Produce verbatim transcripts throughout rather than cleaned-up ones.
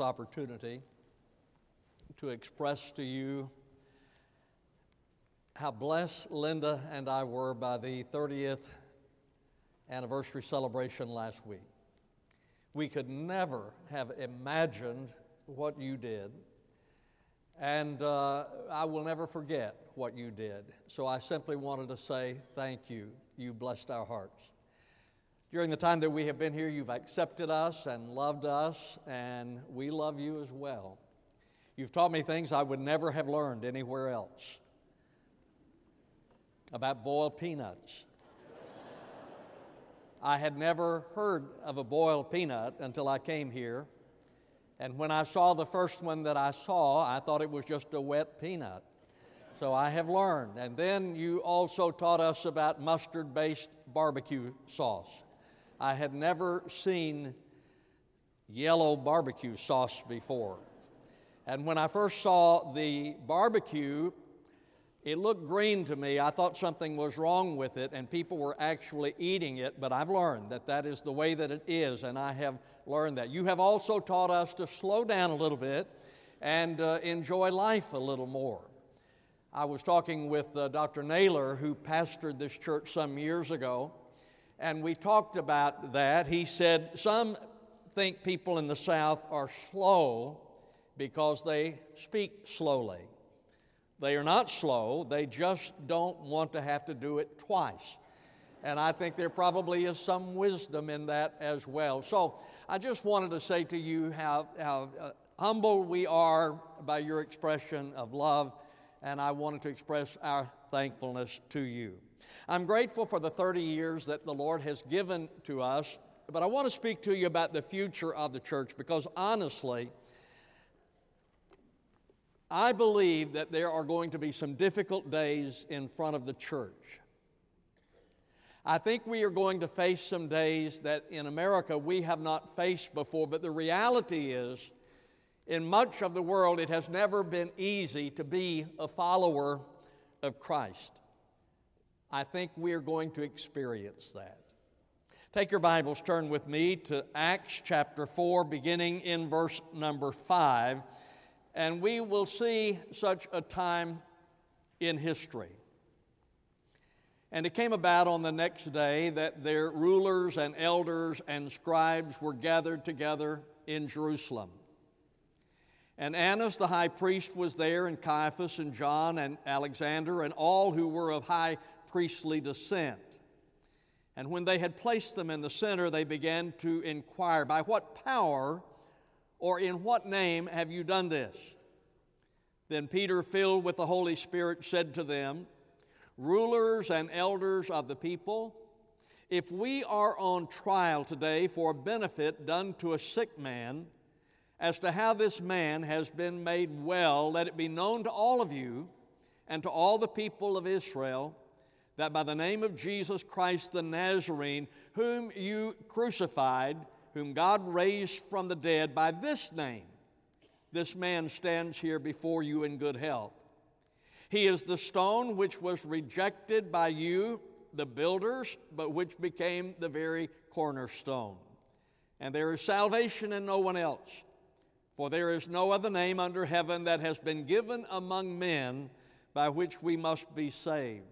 this opportunity to express to you how blessed Linda and I were by the thirtieth anniversary celebration last week. We could never have imagined what you did, and uh, I will never forget what you did. So I simply wanted to say thank you. You blessed our hearts. During the time that we have been here, you've accepted us and loved us, and we love you as well. You've taught me things I would never have learned anywhere else. About boiled peanuts. I had never heard of a boiled peanut until I came here, and when I saw the first one that I saw, I thought it was just a wet peanut. So I have learned. And then you also taught us about mustard-based barbecue sauce. I had never seen yellow barbecue sauce before. And when I first saw the barbecue, it looked green to me. I thought something was wrong with it, and people were actually eating it, but I've learned that that is the way that it is, and I have learned that. You have also taught us to slow down a little bit and uh, enjoy life a little more. I was talking with uh, Doctor Naylor, who pastored this church some years ago, and we talked about that. He said, some think people in the South are slow because they speak slowly. They are not slow, they just don't want to have to do it twice. And I think there probably is some wisdom in that as well. So I just wanted to say to you how, how uh, humbled we are by your expression of love, and I wanted to express our thankfulness to you. I'm grateful for the thirty years that the Lord has given to us, but I want to speak to you about the future of the church, because honestly, I believe that there are going to be some difficult days in front of the church. I think we are going to face some days that in America we have not faced before, but the reality is, in much of the world, it has never been easy to be a follower of Christ. I think we are going to experience that. Take your Bibles, turn with me to Acts chapter four, beginning in verse number five. And we will see such a time in history. And it came about on the next day that their rulers and elders and scribes were gathered together in Jerusalem. And Annas the high priest was there, and Caiaphas and John and Alexander and all who were of high priestly descent. And when they had placed them in the center, they began to inquire, by what power or in what name have you done this? Then Peter, filled with the Holy Spirit, said to them, rulers and elders of the people, if we are on trial today for a benefit done to a sick man, as to how this man has been made well, let it be known to all of you and to all the people of Israel that by the name of Jesus Christ the Nazarene, whom you crucified, whom God raised from the dead, by this name, this man stands here before you in good health. He is the stone which was rejected by you, the builders, but which became the very cornerstone. And there is salvation in no one else, for there is no other name under heaven that has been given among men by which we must be saved.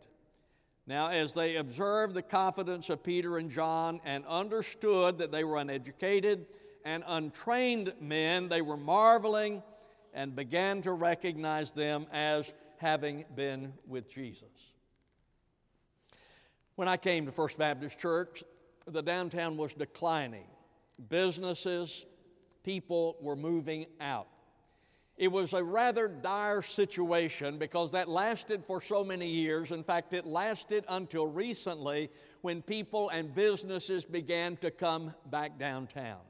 Now, as they observed the confidence of Peter and John and understood that they were uneducated and untrained men, they were marveling and began to recognize them as having been with Jesus. When I came to First Baptist Church, the downtown was declining. Businesses, people were moving out. It was a rather dire situation because that lasted for so many years. In fact, it lasted until recently when people and businesses began to come back downtown.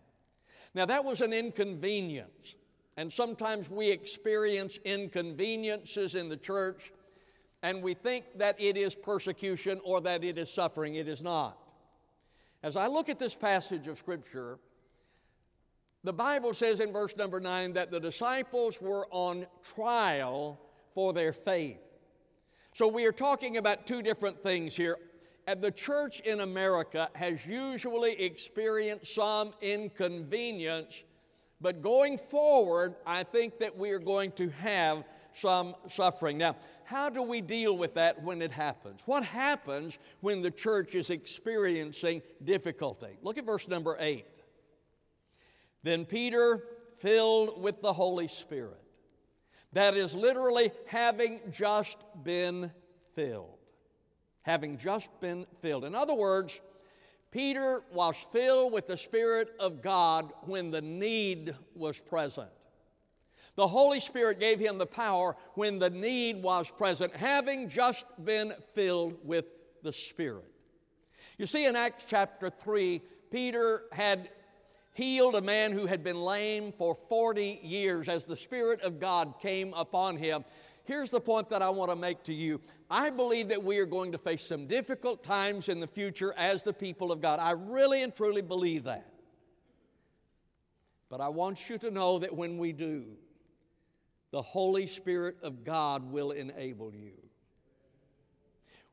Now, that was an inconvenience, and sometimes we experience inconveniences in the church, and we think that it is persecution or that it is suffering. It is not. As I look at this passage of Scripture, the Bible says in verse number nine that the disciples were on trial for their faith. So we are talking about two different things here. And the church in America has usually experienced some inconvenience But going forward, I think that we are going to have some suffering. Now, how do we deal with that when it happens? What happens when the church is experiencing difficulty? Look at verse number eight. Then Peter, filled with the Holy Spirit, that is literally having just been filled. Having just been filled. In other words, Peter was filled with the Spirit of God when the need was present. The Holy Spirit gave him the power when the need was present, having just been filled with the Spirit. You see, in Acts chapter three, Peter had healed a man who had been lame for forty years as the Spirit of God came upon him. Here's the point that I want to make to you. I believe that we are going to face some difficult times in the future as the people of God. I really and truly believe that. But I want you to know that when we do, the Holy Spirit of God will enable you.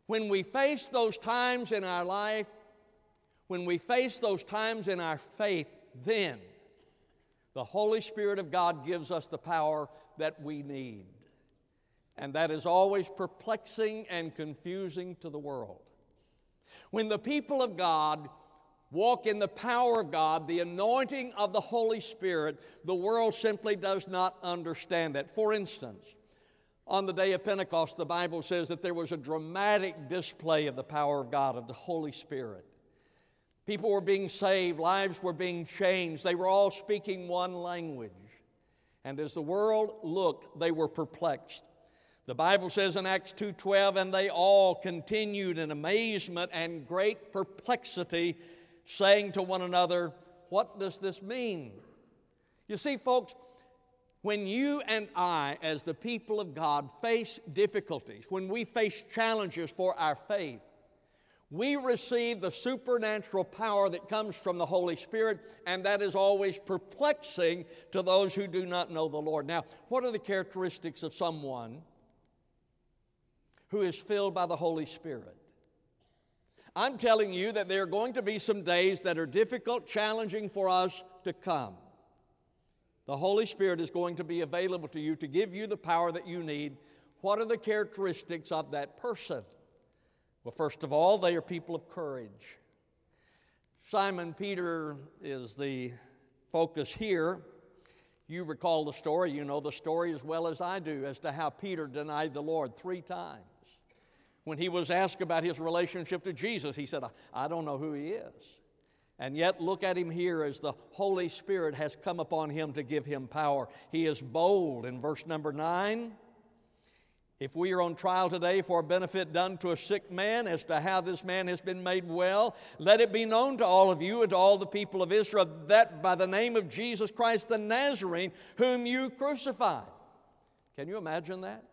When we face those times in our life, when we face those times in our faith, then the Holy Spirit of God gives us the power that we need. And that is always perplexing and confusing to the world. When the people of God walk in the power of God, the anointing of the Holy Spirit, the world simply does not understand that. For instance, on the day of Pentecost, the Bible says that there was a dramatic display of the power of God, of the Holy Spirit. People were being saved, lives were being changed, they were all speaking one language. And as the world looked, they were perplexed. The Bible says in Acts two twelve, and they all continued in amazement and great perplexity, saying to one another, what does this mean? You see, folks, when you and I, as the people of God, face difficulties, when we face challenges for our faith, we receive the supernatural power that comes from the Holy Spirit, and that is always perplexing to those who do not know the Lord. Now, what are the characteristics of someone who is filled by the Holy Spirit? I'm telling you that there are going to be some days that are difficult, challenging for us to come. The Holy Spirit is going to be available to you to give you the power that you need. What are the characteristics of that person? Well, first of all, they are people of courage. Simon Peter is the focus here. You recall the story. You know the story as well as I do as to how Peter denied the Lord three times. When he was asked about his relationship to Jesus, he said, I don't know who he is. And yet look at him here as the Holy Spirit has come upon him to give him power. He is bold in verse number nine. If we are on trial today for a benefit done to a sick man as to how this man has been made well, let it be known to all of you and to all the people of Israel that by the name of Jesus Christ the Nazarene, whom you crucified. Can you imagine that?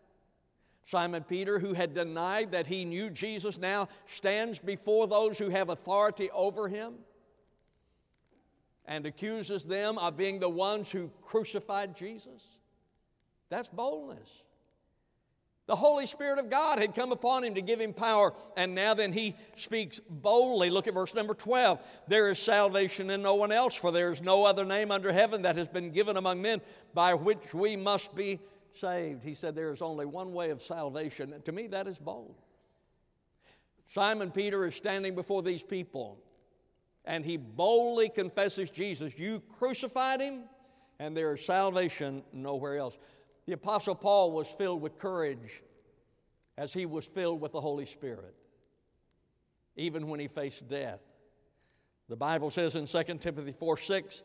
Simon Peter, who had denied that he knew Jesus, now stands before those who have authority over him and accuses them of being the ones who crucified Jesus. That's boldness. The Holy Spirit of God had come upon him to give him power, and now then he speaks boldly. Look at verse number twelve. There is salvation in no one else, for there is no other name under heaven that has been given among men by which we must be saved. He said there is only one way of salvation. To me, that is bold. Simon Peter is standing before these people, and he boldly confesses Jesus. You crucified him, and there is salvation nowhere else. The Apostle Paul was filled with courage as he was filled with the Holy Spirit, even when he faced death. The Bible says in Second Timothy four six,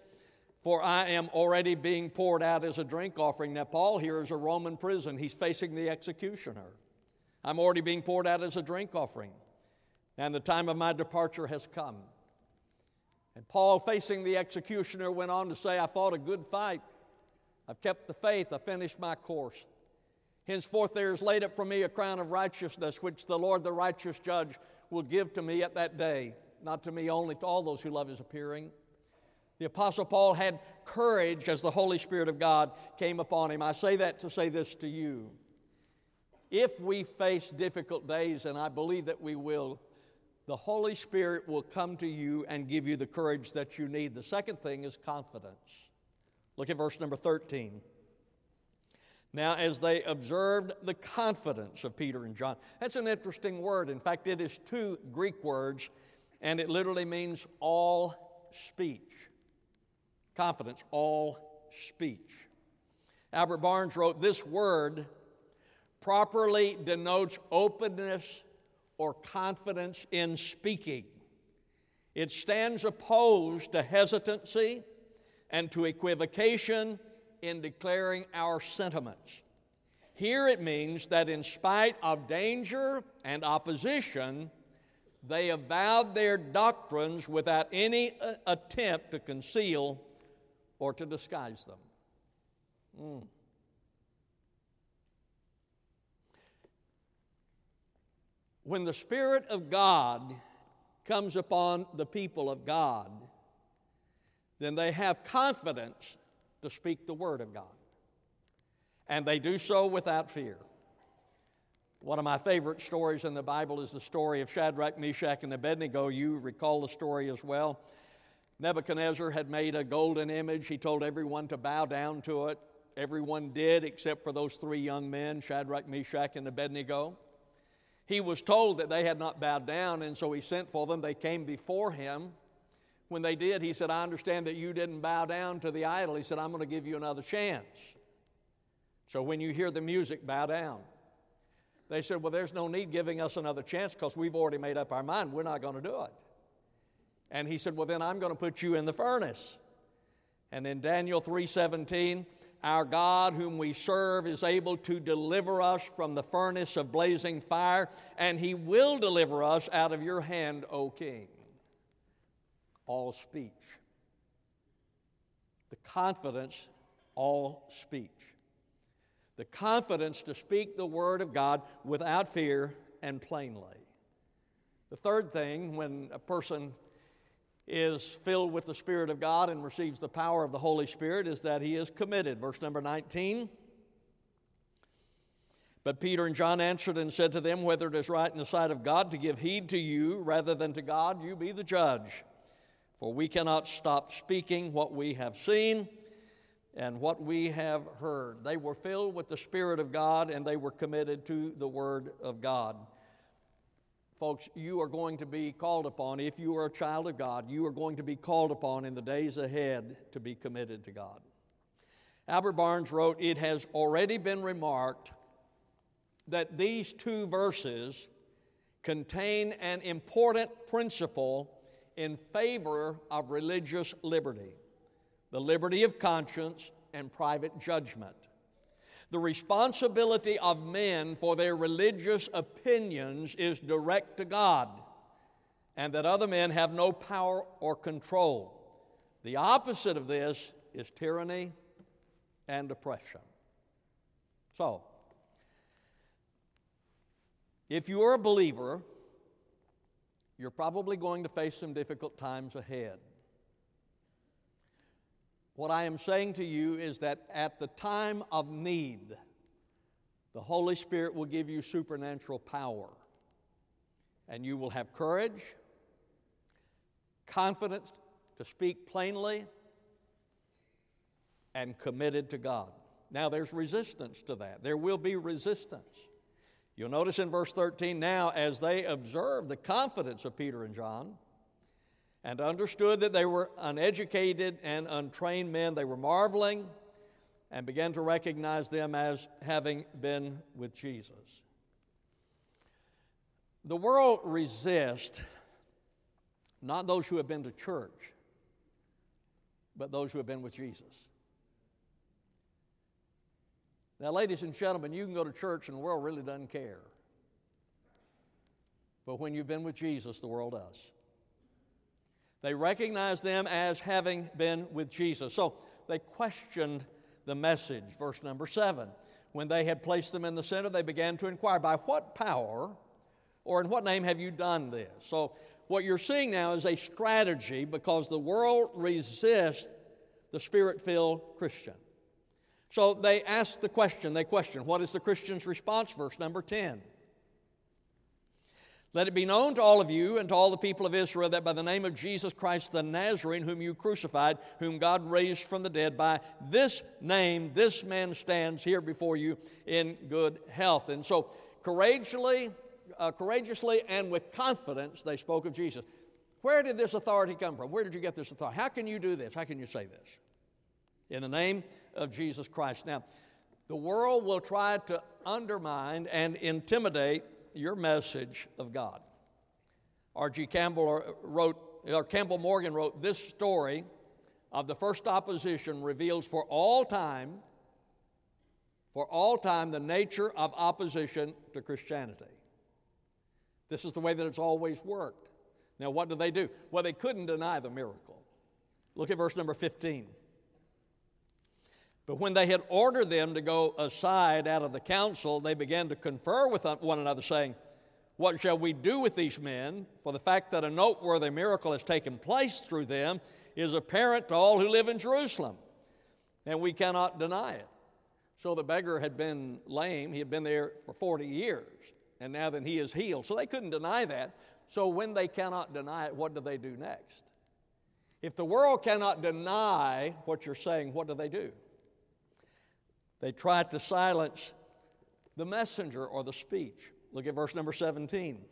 for I am already being poured out as a drink offering. Now, Paul here is a Roman prison. He's facing the executioner. I'm already being poured out as a drink offering, and the time of my departure has come. And Paul, facing the executioner, went on to say, I fought a good fight. I've kept the faith. I finished my course. Henceforth there is laid up for me a crown of righteousness, which the Lord, the righteous judge, will give to me at that day. Not to me only, to all those who love his appearing. The Apostle Paul had courage as the Holy Spirit of God came upon him. I say that to say this to you. If we face difficult days, and I believe that we will, the Holy Spirit will come to you and give you the courage that you need. The second thing is confidence. Look at verse number thirteen. Now, as they observed the confidence of Peter and John. That's an interesting word. In fact, it is two Greek words, and it literally means all speech. Confidence, all speech. Albert Barnes wrote, this word properly denotes openness or confidence in speaking. It stands opposed to hesitancy and to equivocation in declaring our sentiments. Here it means that in spite of danger and opposition, they avowed their doctrines without any attempt to conceal or to disguise them. Mm. When the Spirit of God comes upon the people of God, then they have confidence to speak the Word of God. And they do so without fear. One of my favorite stories in the Bible is the story of Shadrach, Meshach, and Abednego. You recall the story as well. Nebuchadnezzar had made a golden image. He told everyone to bow down to it. Everyone did except for those three young men, Shadrach, Meshach, and Abednego. He was told that they had not bowed down, and so he sent for them. They came before him. When they did, he said, I understand that you didn't bow down to the idol. He said, I'm going to give you another chance. So when you hear the music, bow down. They said, well, there's no need giving us another chance because we've already made up our mind. We're not going to do it. And he said, well, then I'm going to put you in the furnace. And in Daniel three seventeen, our God whom we serve is able to deliver us from the furnace of blazing fire, and he will deliver us out of your hand, O king. All speech. The confidence, all speech. The confidence to speak the Word of God without fear and plainly. The third thing, when a person is filled with the Spirit of God and receives the power of the Holy Spirit, is that he is committed. Verse number nineteen. But Peter and John answered and said to them, whether it is right in the sight of God to give heed to you rather than to God, you be the judge. For we cannot stop speaking what we have seen and what we have heard. They were filled with the Spirit of God, and they were committed to the Word of God. Folks, you are going to be called upon, if you are a child of God, you are going to be called upon in the days ahead to be committed to God. Albert Barnes wrote, it has already been remarked that these two verses contain an important principle in favor of religious liberty, the liberty of conscience and private judgment. The responsibility of men for their religious opinions is direct to God, and that other men have no power or control. The opposite of this is tyranny and oppression. So, if you are a believer, you're probably going to face some difficult times ahead. What I am saying to you is that at the time of need, the Holy Spirit will give you supernatural power, and you will have courage, confidence to speak plainly, and committed to God. Now, there's resistance to that. There will be resistance. You'll notice in verse thirteen, now as they observed the confidence of Peter and John and understood that they were uneducated and untrained men, they were marveling and began to recognize them as having been with Jesus. The world resists not those who have been to church, but those who have been with Jesus. Now, ladies and gentlemen, you can go to church and the world really doesn't care. But when you've been with Jesus, the world does. They recognize them as having been with Jesus. So they questioned the message. Verse number seven. When they had placed them in the center, they began to inquire, by what power or in what name have you done this? So what you're seeing now is a strategy, because the world resists the Spirit-filled Christian. So they asked the question, they questioned, what is the Christian's response? Verse number ten. Let it be known to all of you and to all the people of Israel that by the name of Jesus Christ the Nazarene, whom you crucified, whom God raised from the dead, by this name, this man stands here before you in good health. And so courageously, uh, courageously and with confidence, they spoke of Jesus. Where did this authority come from? Where did you get this authority? How can you do this? How can you say this? In the name of Jesus Christ. Now, the world will try to undermine and intimidate your message of God. R G Campbell wrote, or Campbell Morgan wrote, this story of the first opposition reveals for all time, for all time, the nature of opposition to Christianity. This is the way that it's always worked. Now, what do they do? Well, they couldn't deny the miracle. Look at verse number fifteen. But when they had ordered them to go aside out of the council, they began to confer with one another, saying, "What shall we do with these men? For the fact that a noteworthy miracle has taken place through them is apparent to all who live in Jerusalem, and we cannot deny it." So the beggar had been lame. He had been there for forty years, and now that he is healed. So they couldn't deny that. So when they cannot deny it, what do they do next? If the world cannot deny what you're saying, what do they do? They tried to silence the messenger or the speech. Look at verse number seventeen.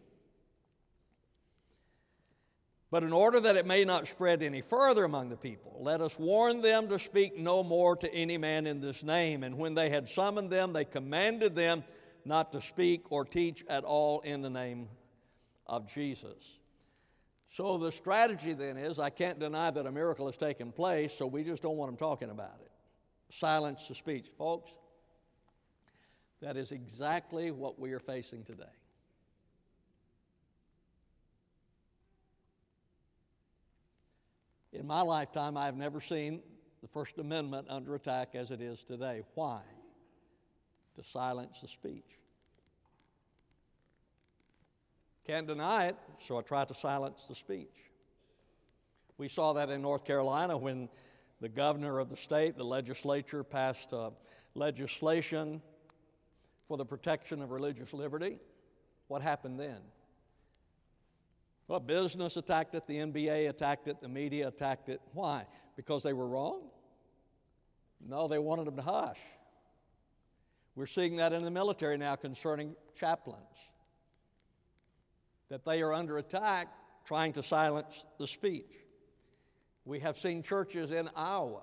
But in order that it may not spread any further among the people, let us warn them to speak no more to any man in this name. And when they had summoned them, they commanded them not to speak or teach at all in the name of Jesus. So the strategy then is, I can't deny that a miracle has taken place, so we just don't want them talking about it. Silence the speech. Folks, that is exactly what we are facing today. In my lifetime, I have never seen the First Amendment under attack as it is today. Why? To silence the speech. Can't deny it, so I try to silence the speech. We saw that in North Carolina when the governor of the state, the legislature, passed uh, legislation for the protection of religious liberty. What happened then? Well, business attacked it, the N B A attacked it, the media attacked it. Why? Because they were wrong? No, they wanted them to hush. We're seeing that in the military now concerning chaplains, that they are under attack trying to silence the speech. We have seen churches in Iowa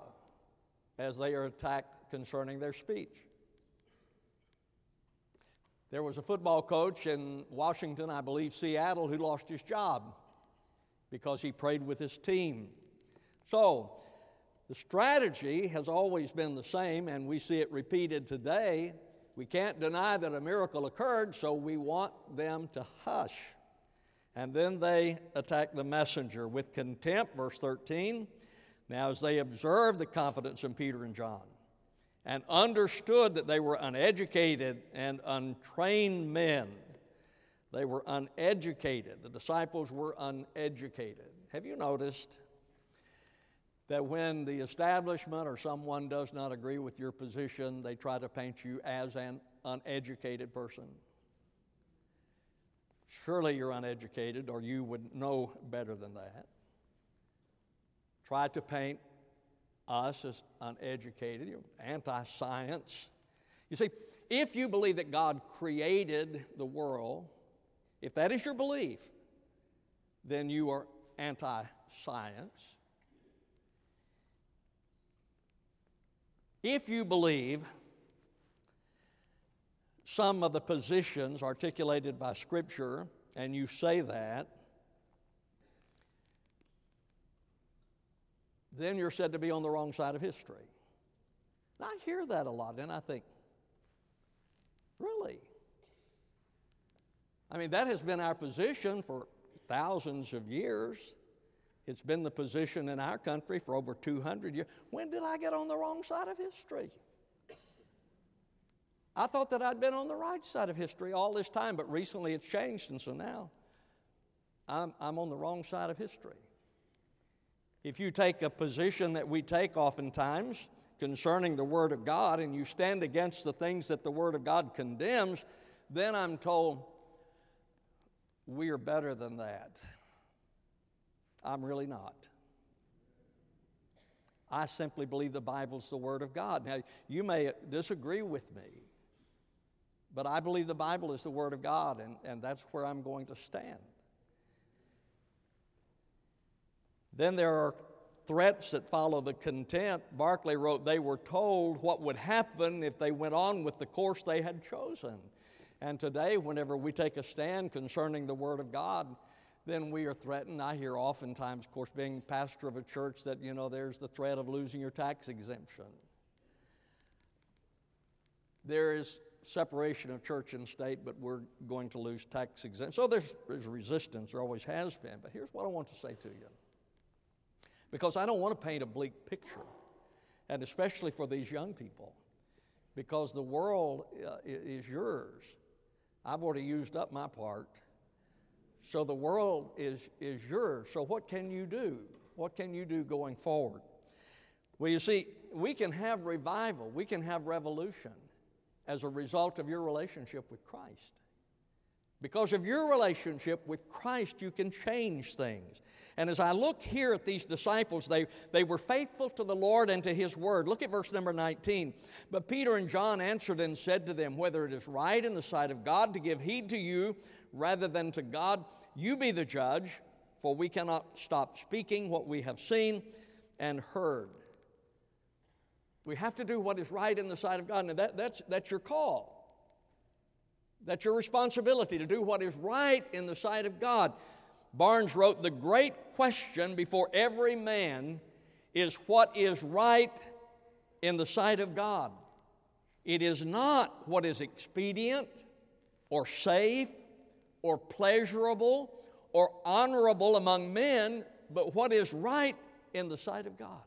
as they are attacked concerning their speech. There was a football coach in Washington, I believe Seattle, who lost his job because he prayed with his team. So the strategy has always been the same, and we see it repeated today. We can't deny that a miracle occurred, so we want them to hush. And then they attack the messenger with contempt, verse thirteen. Now, as they observed the confidence in Peter and John and understood that they were uneducated and untrained men, they were uneducated. The disciples were uneducated. Have you noticed that when the establishment or someone does not agree with your position, they try to paint you as an uneducated person? Surely you're uneducated, or you would know better than that. Try to paint us as uneducated, you're anti-science. You see, if you believe that God created the world, if that is your belief, then you are anti-science. If you believe some of the positions articulated by Scripture, and you say that, then you're said to be on the wrong side of history. And I hear that a lot, and I think, really? I mean, that has been our position for thousands of years. It's been the position in our country for over two hundred years. When did I get on the wrong side of history? I thought that I'd been on the right side of history all this time, but recently it's changed, and so now I'm, I'm on the wrong side of history. If you take a position that we take oftentimes concerning the Word of God and you stand against the things that the Word of God condemns, then I'm told, We are better than that. I'm really not. I simply believe the Bible's the Word of God. Now, you may disagree with me, but I believe the Bible is the Word of God, and, and that's where I'm going to stand. Then there are threats that follow the content. Barclay wrote, they were told what would happen if they went on with the course they had chosen. And today, whenever we take a stand concerning the Word of God, then we are threatened. I hear oftentimes, of course, being pastor of a church, that, you know, there's the threat of losing your tax exemption. There is separation of church and state, but we're going to lose tax exemption. So there's, there's resistance, there always has been. But here's what I want to say to you, because I don't want to paint a bleak picture, and especially for these young people, because the world uh, is yours. I've already used up my part. So the world is, is yours. So what can you do? What can you do going forward? Well, you see, we can have revival. We can have revolution as a result of your relationship with Christ. Because of your relationship with Christ, you can change things. And as I look here at these disciples, they, they were faithful to the Lord and to His word. Look at verse number nineteen. But Peter and John answered and said to them, whether it is right in the sight of God to give heed to you rather than to God, you be the judge, for we cannot stop speaking what we have seen and heard. We have to do what is right in the sight of God. Now, that, that's, that's your call. That's your responsibility, to do what is right in the sight of God. Barnes wrote, the great question before every man is what is right in the sight of God. It is not what is expedient or safe or pleasurable or honorable among men, but what is right in the sight of God.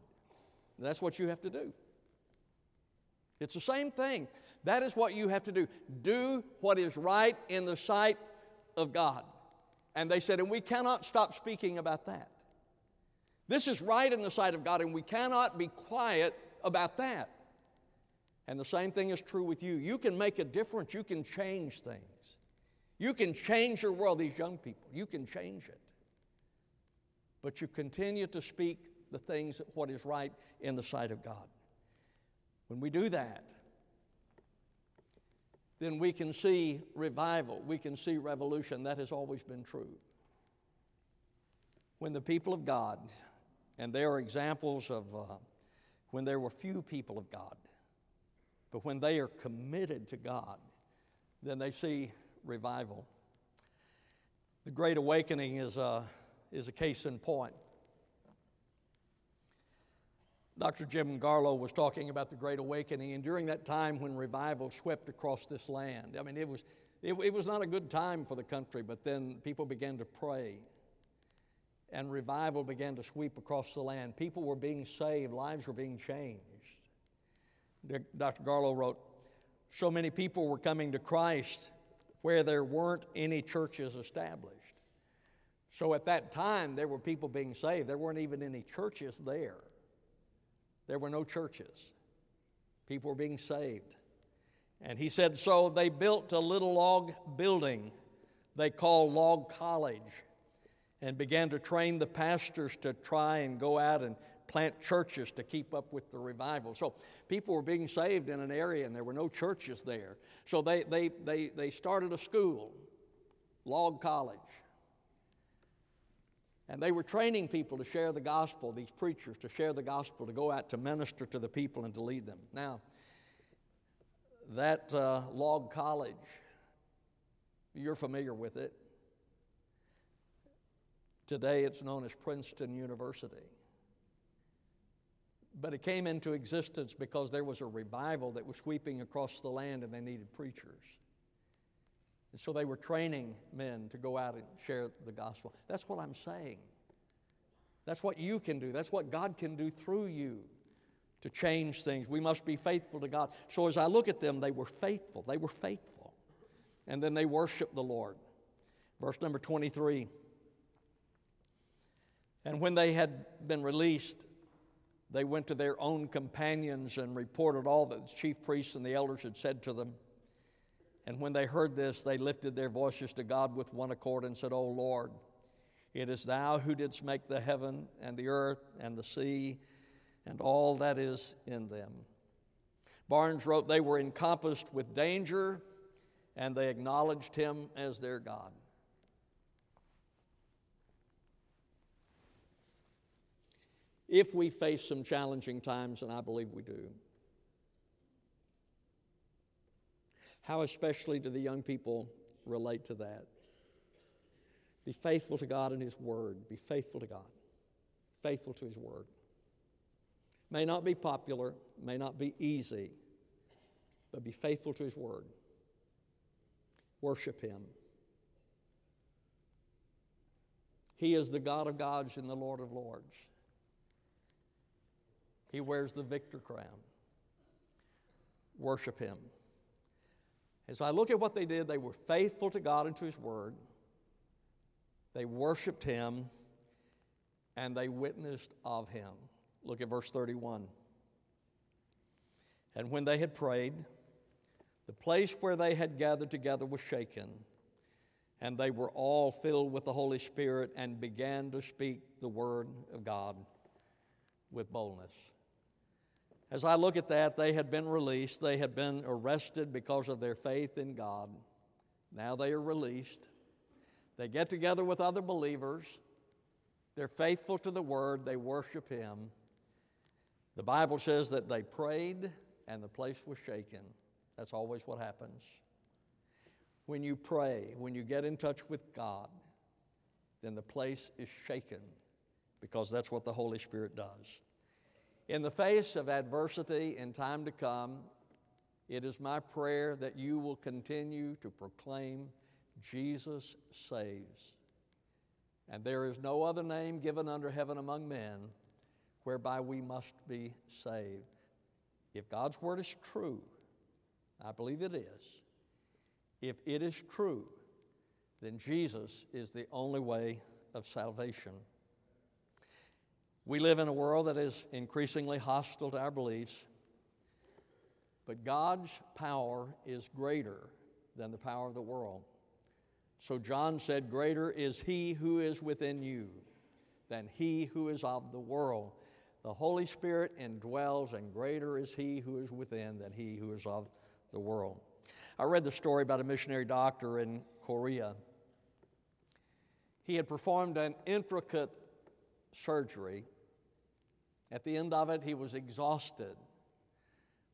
That's what you have to do. It's the same thing. That is what you have to do. Do what is right in the sight of God. And they said, and we cannot stop speaking about that. This is right in the sight of God, and we cannot be quiet about that. And the same thing is true with you. You can make a difference. You can change things. You can change your world, these young people. You can change it. But you continue to speak the things, what is right in the sight of God. When we do that, then we can see revival. We can see revolution. That has always been true. When the people of God, and there are examples of uh, when there were few people of God, but when they are committed to God, then they see revival. The Great Awakening is a, is a case in point. Doctor Jim Garlow was talking about the Great Awakening, and during that time when revival swept across this land, I mean, it was it, it was not a good time for the country, but then people began to pray, and revival began to sweep across the land. People were being saved. Lives were being changed. Doctor Garlow wrote, so many people were coming to Christ where there weren't any churches established. So at that time, there were people being saved. There weren't even any churches there. There were no churches. People were being saved. And he said, so they built a little log building they called Log College and began to train the pastors to try and go out and plant churches to keep up with the revival. So people were being saved in an area and there were no churches there. So they, they, they, they started a school, Log College. And they were training people to share the gospel, these preachers, to share the gospel, to go out to minister to the people and to lead them. Now, that uh, Log College, you're familiar with it. Today it's known as Princeton University. But it came into existence because there was a revival that was sweeping across the land and they needed preachers. And so they were training men to go out and share the gospel. That's what I'm saying. That's what you can do. That's what God can do through you to change things. We must be faithful to God. So as I look at them, they were faithful. They were faithful. And then they worshiped the Lord. Verse number twenty-three. And when they had been released, they went to their own companions and reported all that the chief priests and the elders had said to them. And when they heard this, they lifted their voices to God with one accord and said, O Lord, it is thou who didst make the heaven and the earth and the sea and all that is in them. Barnes wrote, they were encompassed with danger, and they acknowledged him as their God. If we face some challenging times, and I believe we do, how especially do the young people relate to that? Be faithful to God and His Word. Be faithful to God. Faithful to His Word. May not be popular, may not be easy, but be faithful to His Word. Worship Him. He is the God of gods and the Lord of lords. He wears the victor crown. Worship Him. As I look at what they did, they were faithful to God and to His Word. They worshiped Him, and they witnessed of Him. Look at verse thirty-one. And when they had prayed, the place where they had gathered together was shaken, and they were all filled with the Holy Spirit and began to speak the word of God with boldness. As I look at that, they had been released. They had been arrested because of their faith in God. Now they are released. They get together with other believers. They're faithful to the Word. They worship Him. The Bible says that they prayed and the place was shaken. That's always what happens. When you pray, when you get in touch with God, then the place is shaken, because that's what the Holy Spirit does. In the face of adversity in time to come, it is my prayer that you will continue to proclaim Jesus saves. And there is no other name given under heaven among men whereby we must be saved. If God's Word is true, I believe it is, if it is true, then Jesus is the only way of salvation. We live in a world that is increasingly hostile to our beliefs, but God's power is greater than the power of the world. So John said, greater is He who is within you than he who is of the world. The Holy Spirit indwells, and greater is He who is within than he who is of the world. I read the story about a missionary doctor in Korea. He had performed an intricate surgery. At the end of it, he was exhausted.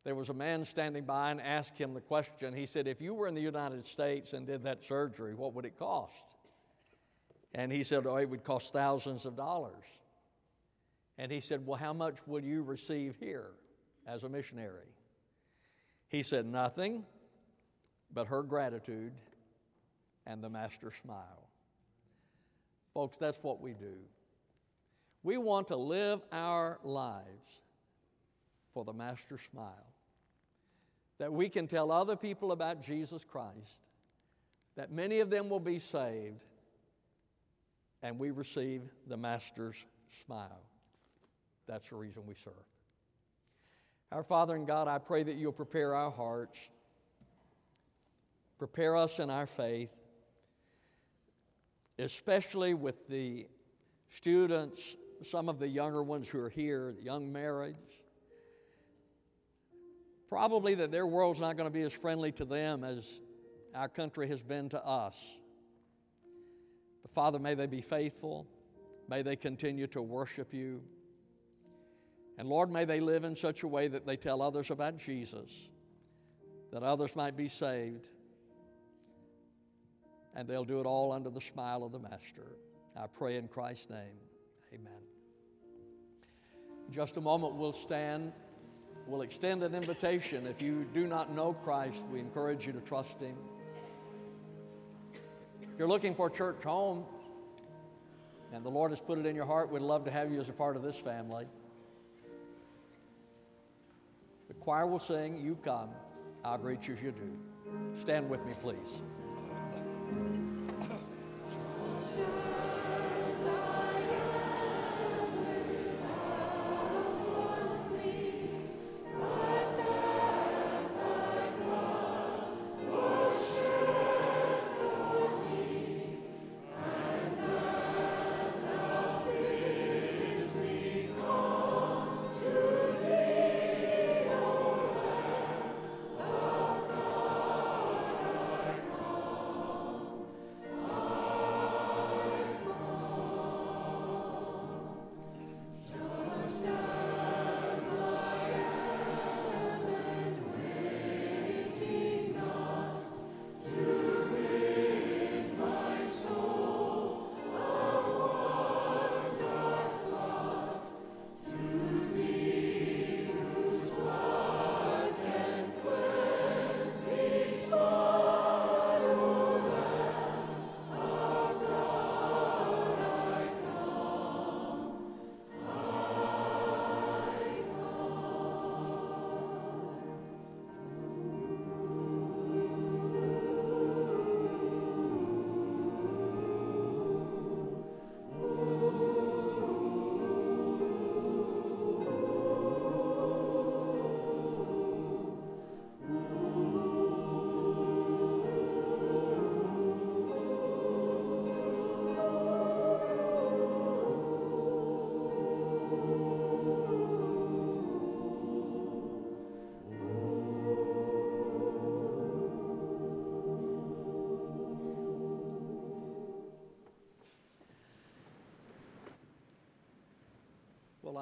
There was a man standing by and asked him the question. He said, if you were in the United States and did that surgery, what would it cost? And he said, oh, it would cost thousands of dollars. And he said, well, how much will you receive here as a missionary? He said, nothing but her gratitude and the master's smile. Folks, that's what we do. We want to live our lives for the master's smile, that we can tell other people about Jesus Christ, that many of them will be saved, and we receive the master's smile. That's the reason we serve. Our Father in God, I pray that you'll prepare our hearts, prepare us in our faith, especially with the students, some of the younger ones who are here, the young marrieds. Probably that their world's not going to be as friendly to them as our country has been to us. But Father, may they be faithful. May they continue to worship you. And Lord, may they live in such a way that they tell others about Jesus, that others might be saved. And they'll do it all under the smile of the Master. I pray in Christ's name. Amen. In just a moment, we'll stand. We'll extend an invitation. If you do not know Christ, we encourage you to trust Him. If you're looking for a church home and the Lord has put it in your heart, we'd love to have you as a part of this family. The choir will sing, "You Come, I'll Greet You as You Do." Stand with me, please. Oh,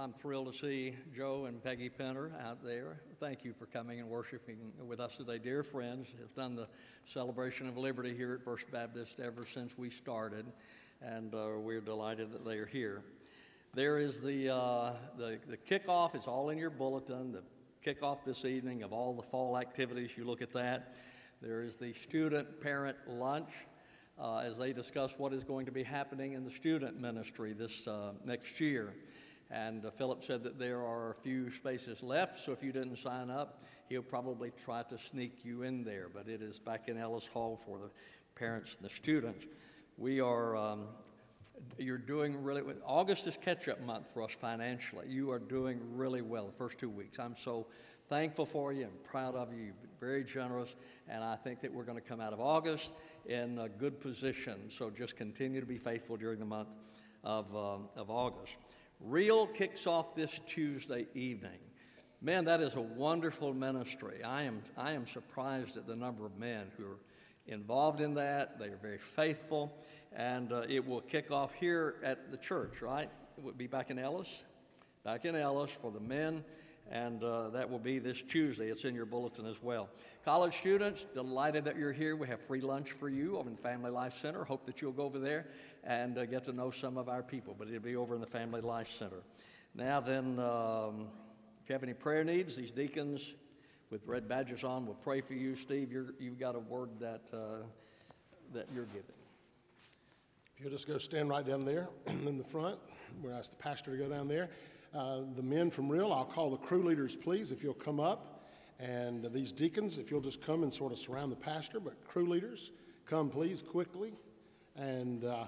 I'm thrilled to see Joe and Peggy Penner out there. Thank you for coming and worshiping with us today, dear friends. Have done the celebration of liberty here at First Baptist ever since we started, and uh, we're delighted that they are here. There is the, uh, the the kickoff. It's all in your bulletin. The kickoff this evening of all the fall activities. You look at that. There is the student-parent lunch. Uh, as they discuss what is going to be happening in the student ministry this uh, next year. And uh, Philip said that there are a few spaces left, so if you didn't sign up, he'll probably try to sneak you in there. But it is back in Ellis Hall for the parents and the students. We are, um, you're doing really well. August is catch-up month for us financially. You are doing really well the first two weeks. I'm so thankful for you and proud of you. You've been very generous, and I think that we're going to come out of August in a good position. So just continue to be faithful during the month of um, of August. Real kicks off this Tuesday evening. Man, that is a wonderful ministry. I am I am surprised at the number of men who are involved in that. They are very faithful, and uh, it will kick off here at the church. Right? It would be back in Ellis, back in Ellis for the men. And uh, that will be this Tuesday. It's in your bulletin as well. College students, delighted that you're here. We have free lunch for you over in the Family Life Center. Hope that you'll go over there and uh, get to know some of our people. But it'll be over in the Family Life Center. Now then, um, if you have any prayer needs, these deacons with red badges on will pray for you. Steve, you're, you've got a word that uh, that you're giving. If you'll just go stand right down there in the front. We'll ask the pastor to go down there. Uh, the men from Real, I'll call the crew leaders, please, if you'll come up. And uh, these deacons, if you'll just come and sort of surround the pastor. But crew leaders, come, please, quickly, and uh,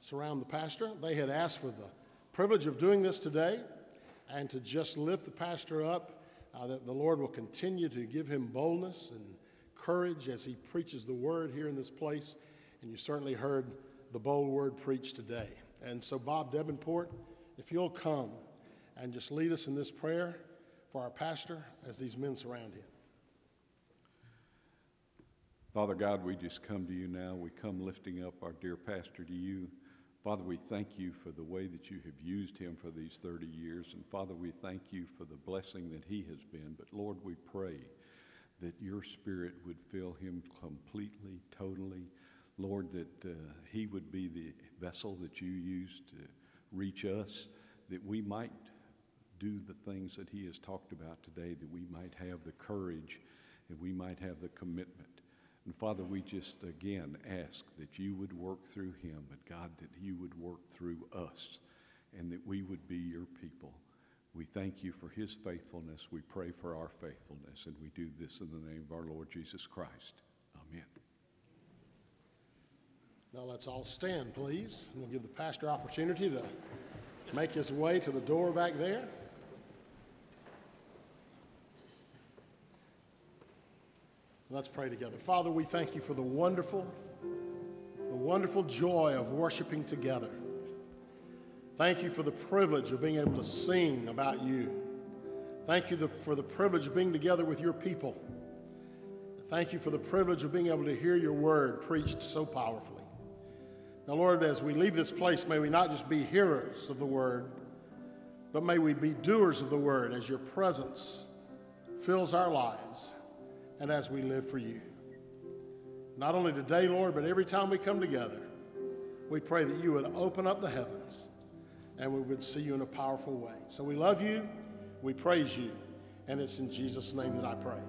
surround the pastor. They had asked for the privilege of doing this today and to just lift the pastor up, uh, that the Lord will continue to give him boldness and courage as he preaches the word here in this place. And you certainly heard the bold word preached today. And so, Bob Debenport, if you'll come and just lead us in this prayer for our pastor as these men surround him. Father God, we just come to you now. We come lifting up our dear pastor to you. Father, we thank you for the way that you have used him for these thirty years. And Father, we thank you for the blessing that he has been. But Lord, we pray that your spirit would fill him completely, totally. Lord, that uh, he would be the vessel that you used to reach us, that we might do the things that he has talked about today, that we might have the courage and we might have the commitment. And Father, we just again ask that you would work through him, but God, that you would work through us and that we would be your people. We thank you for his faithfulness. We pray for our faithfulness, and we do this in the name of our Lord Jesus Christ. Amen. Now let's all stand, please. And we'll give the pastor opportunity to make his way to the door back there. Let's pray together. Father, we thank you for the wonderful, the wonderful joy of worshiping together. Thank you for the privilege of being able to sing about you. Thank you for the privilege of being together with your people. Thank you for the privilege of being able to hear your word preached so powerfully. Now, Lord, as we leave this place, may we not just be hearers of the word, but may we be doers of the word as your presence fills our lives and as we live for you. Not only today, Lord, but every time we come together, we pray that you would open up the heavens and we would see you in a powerful way. So we love you, we praise you, and it's in Jesus' name that I pray.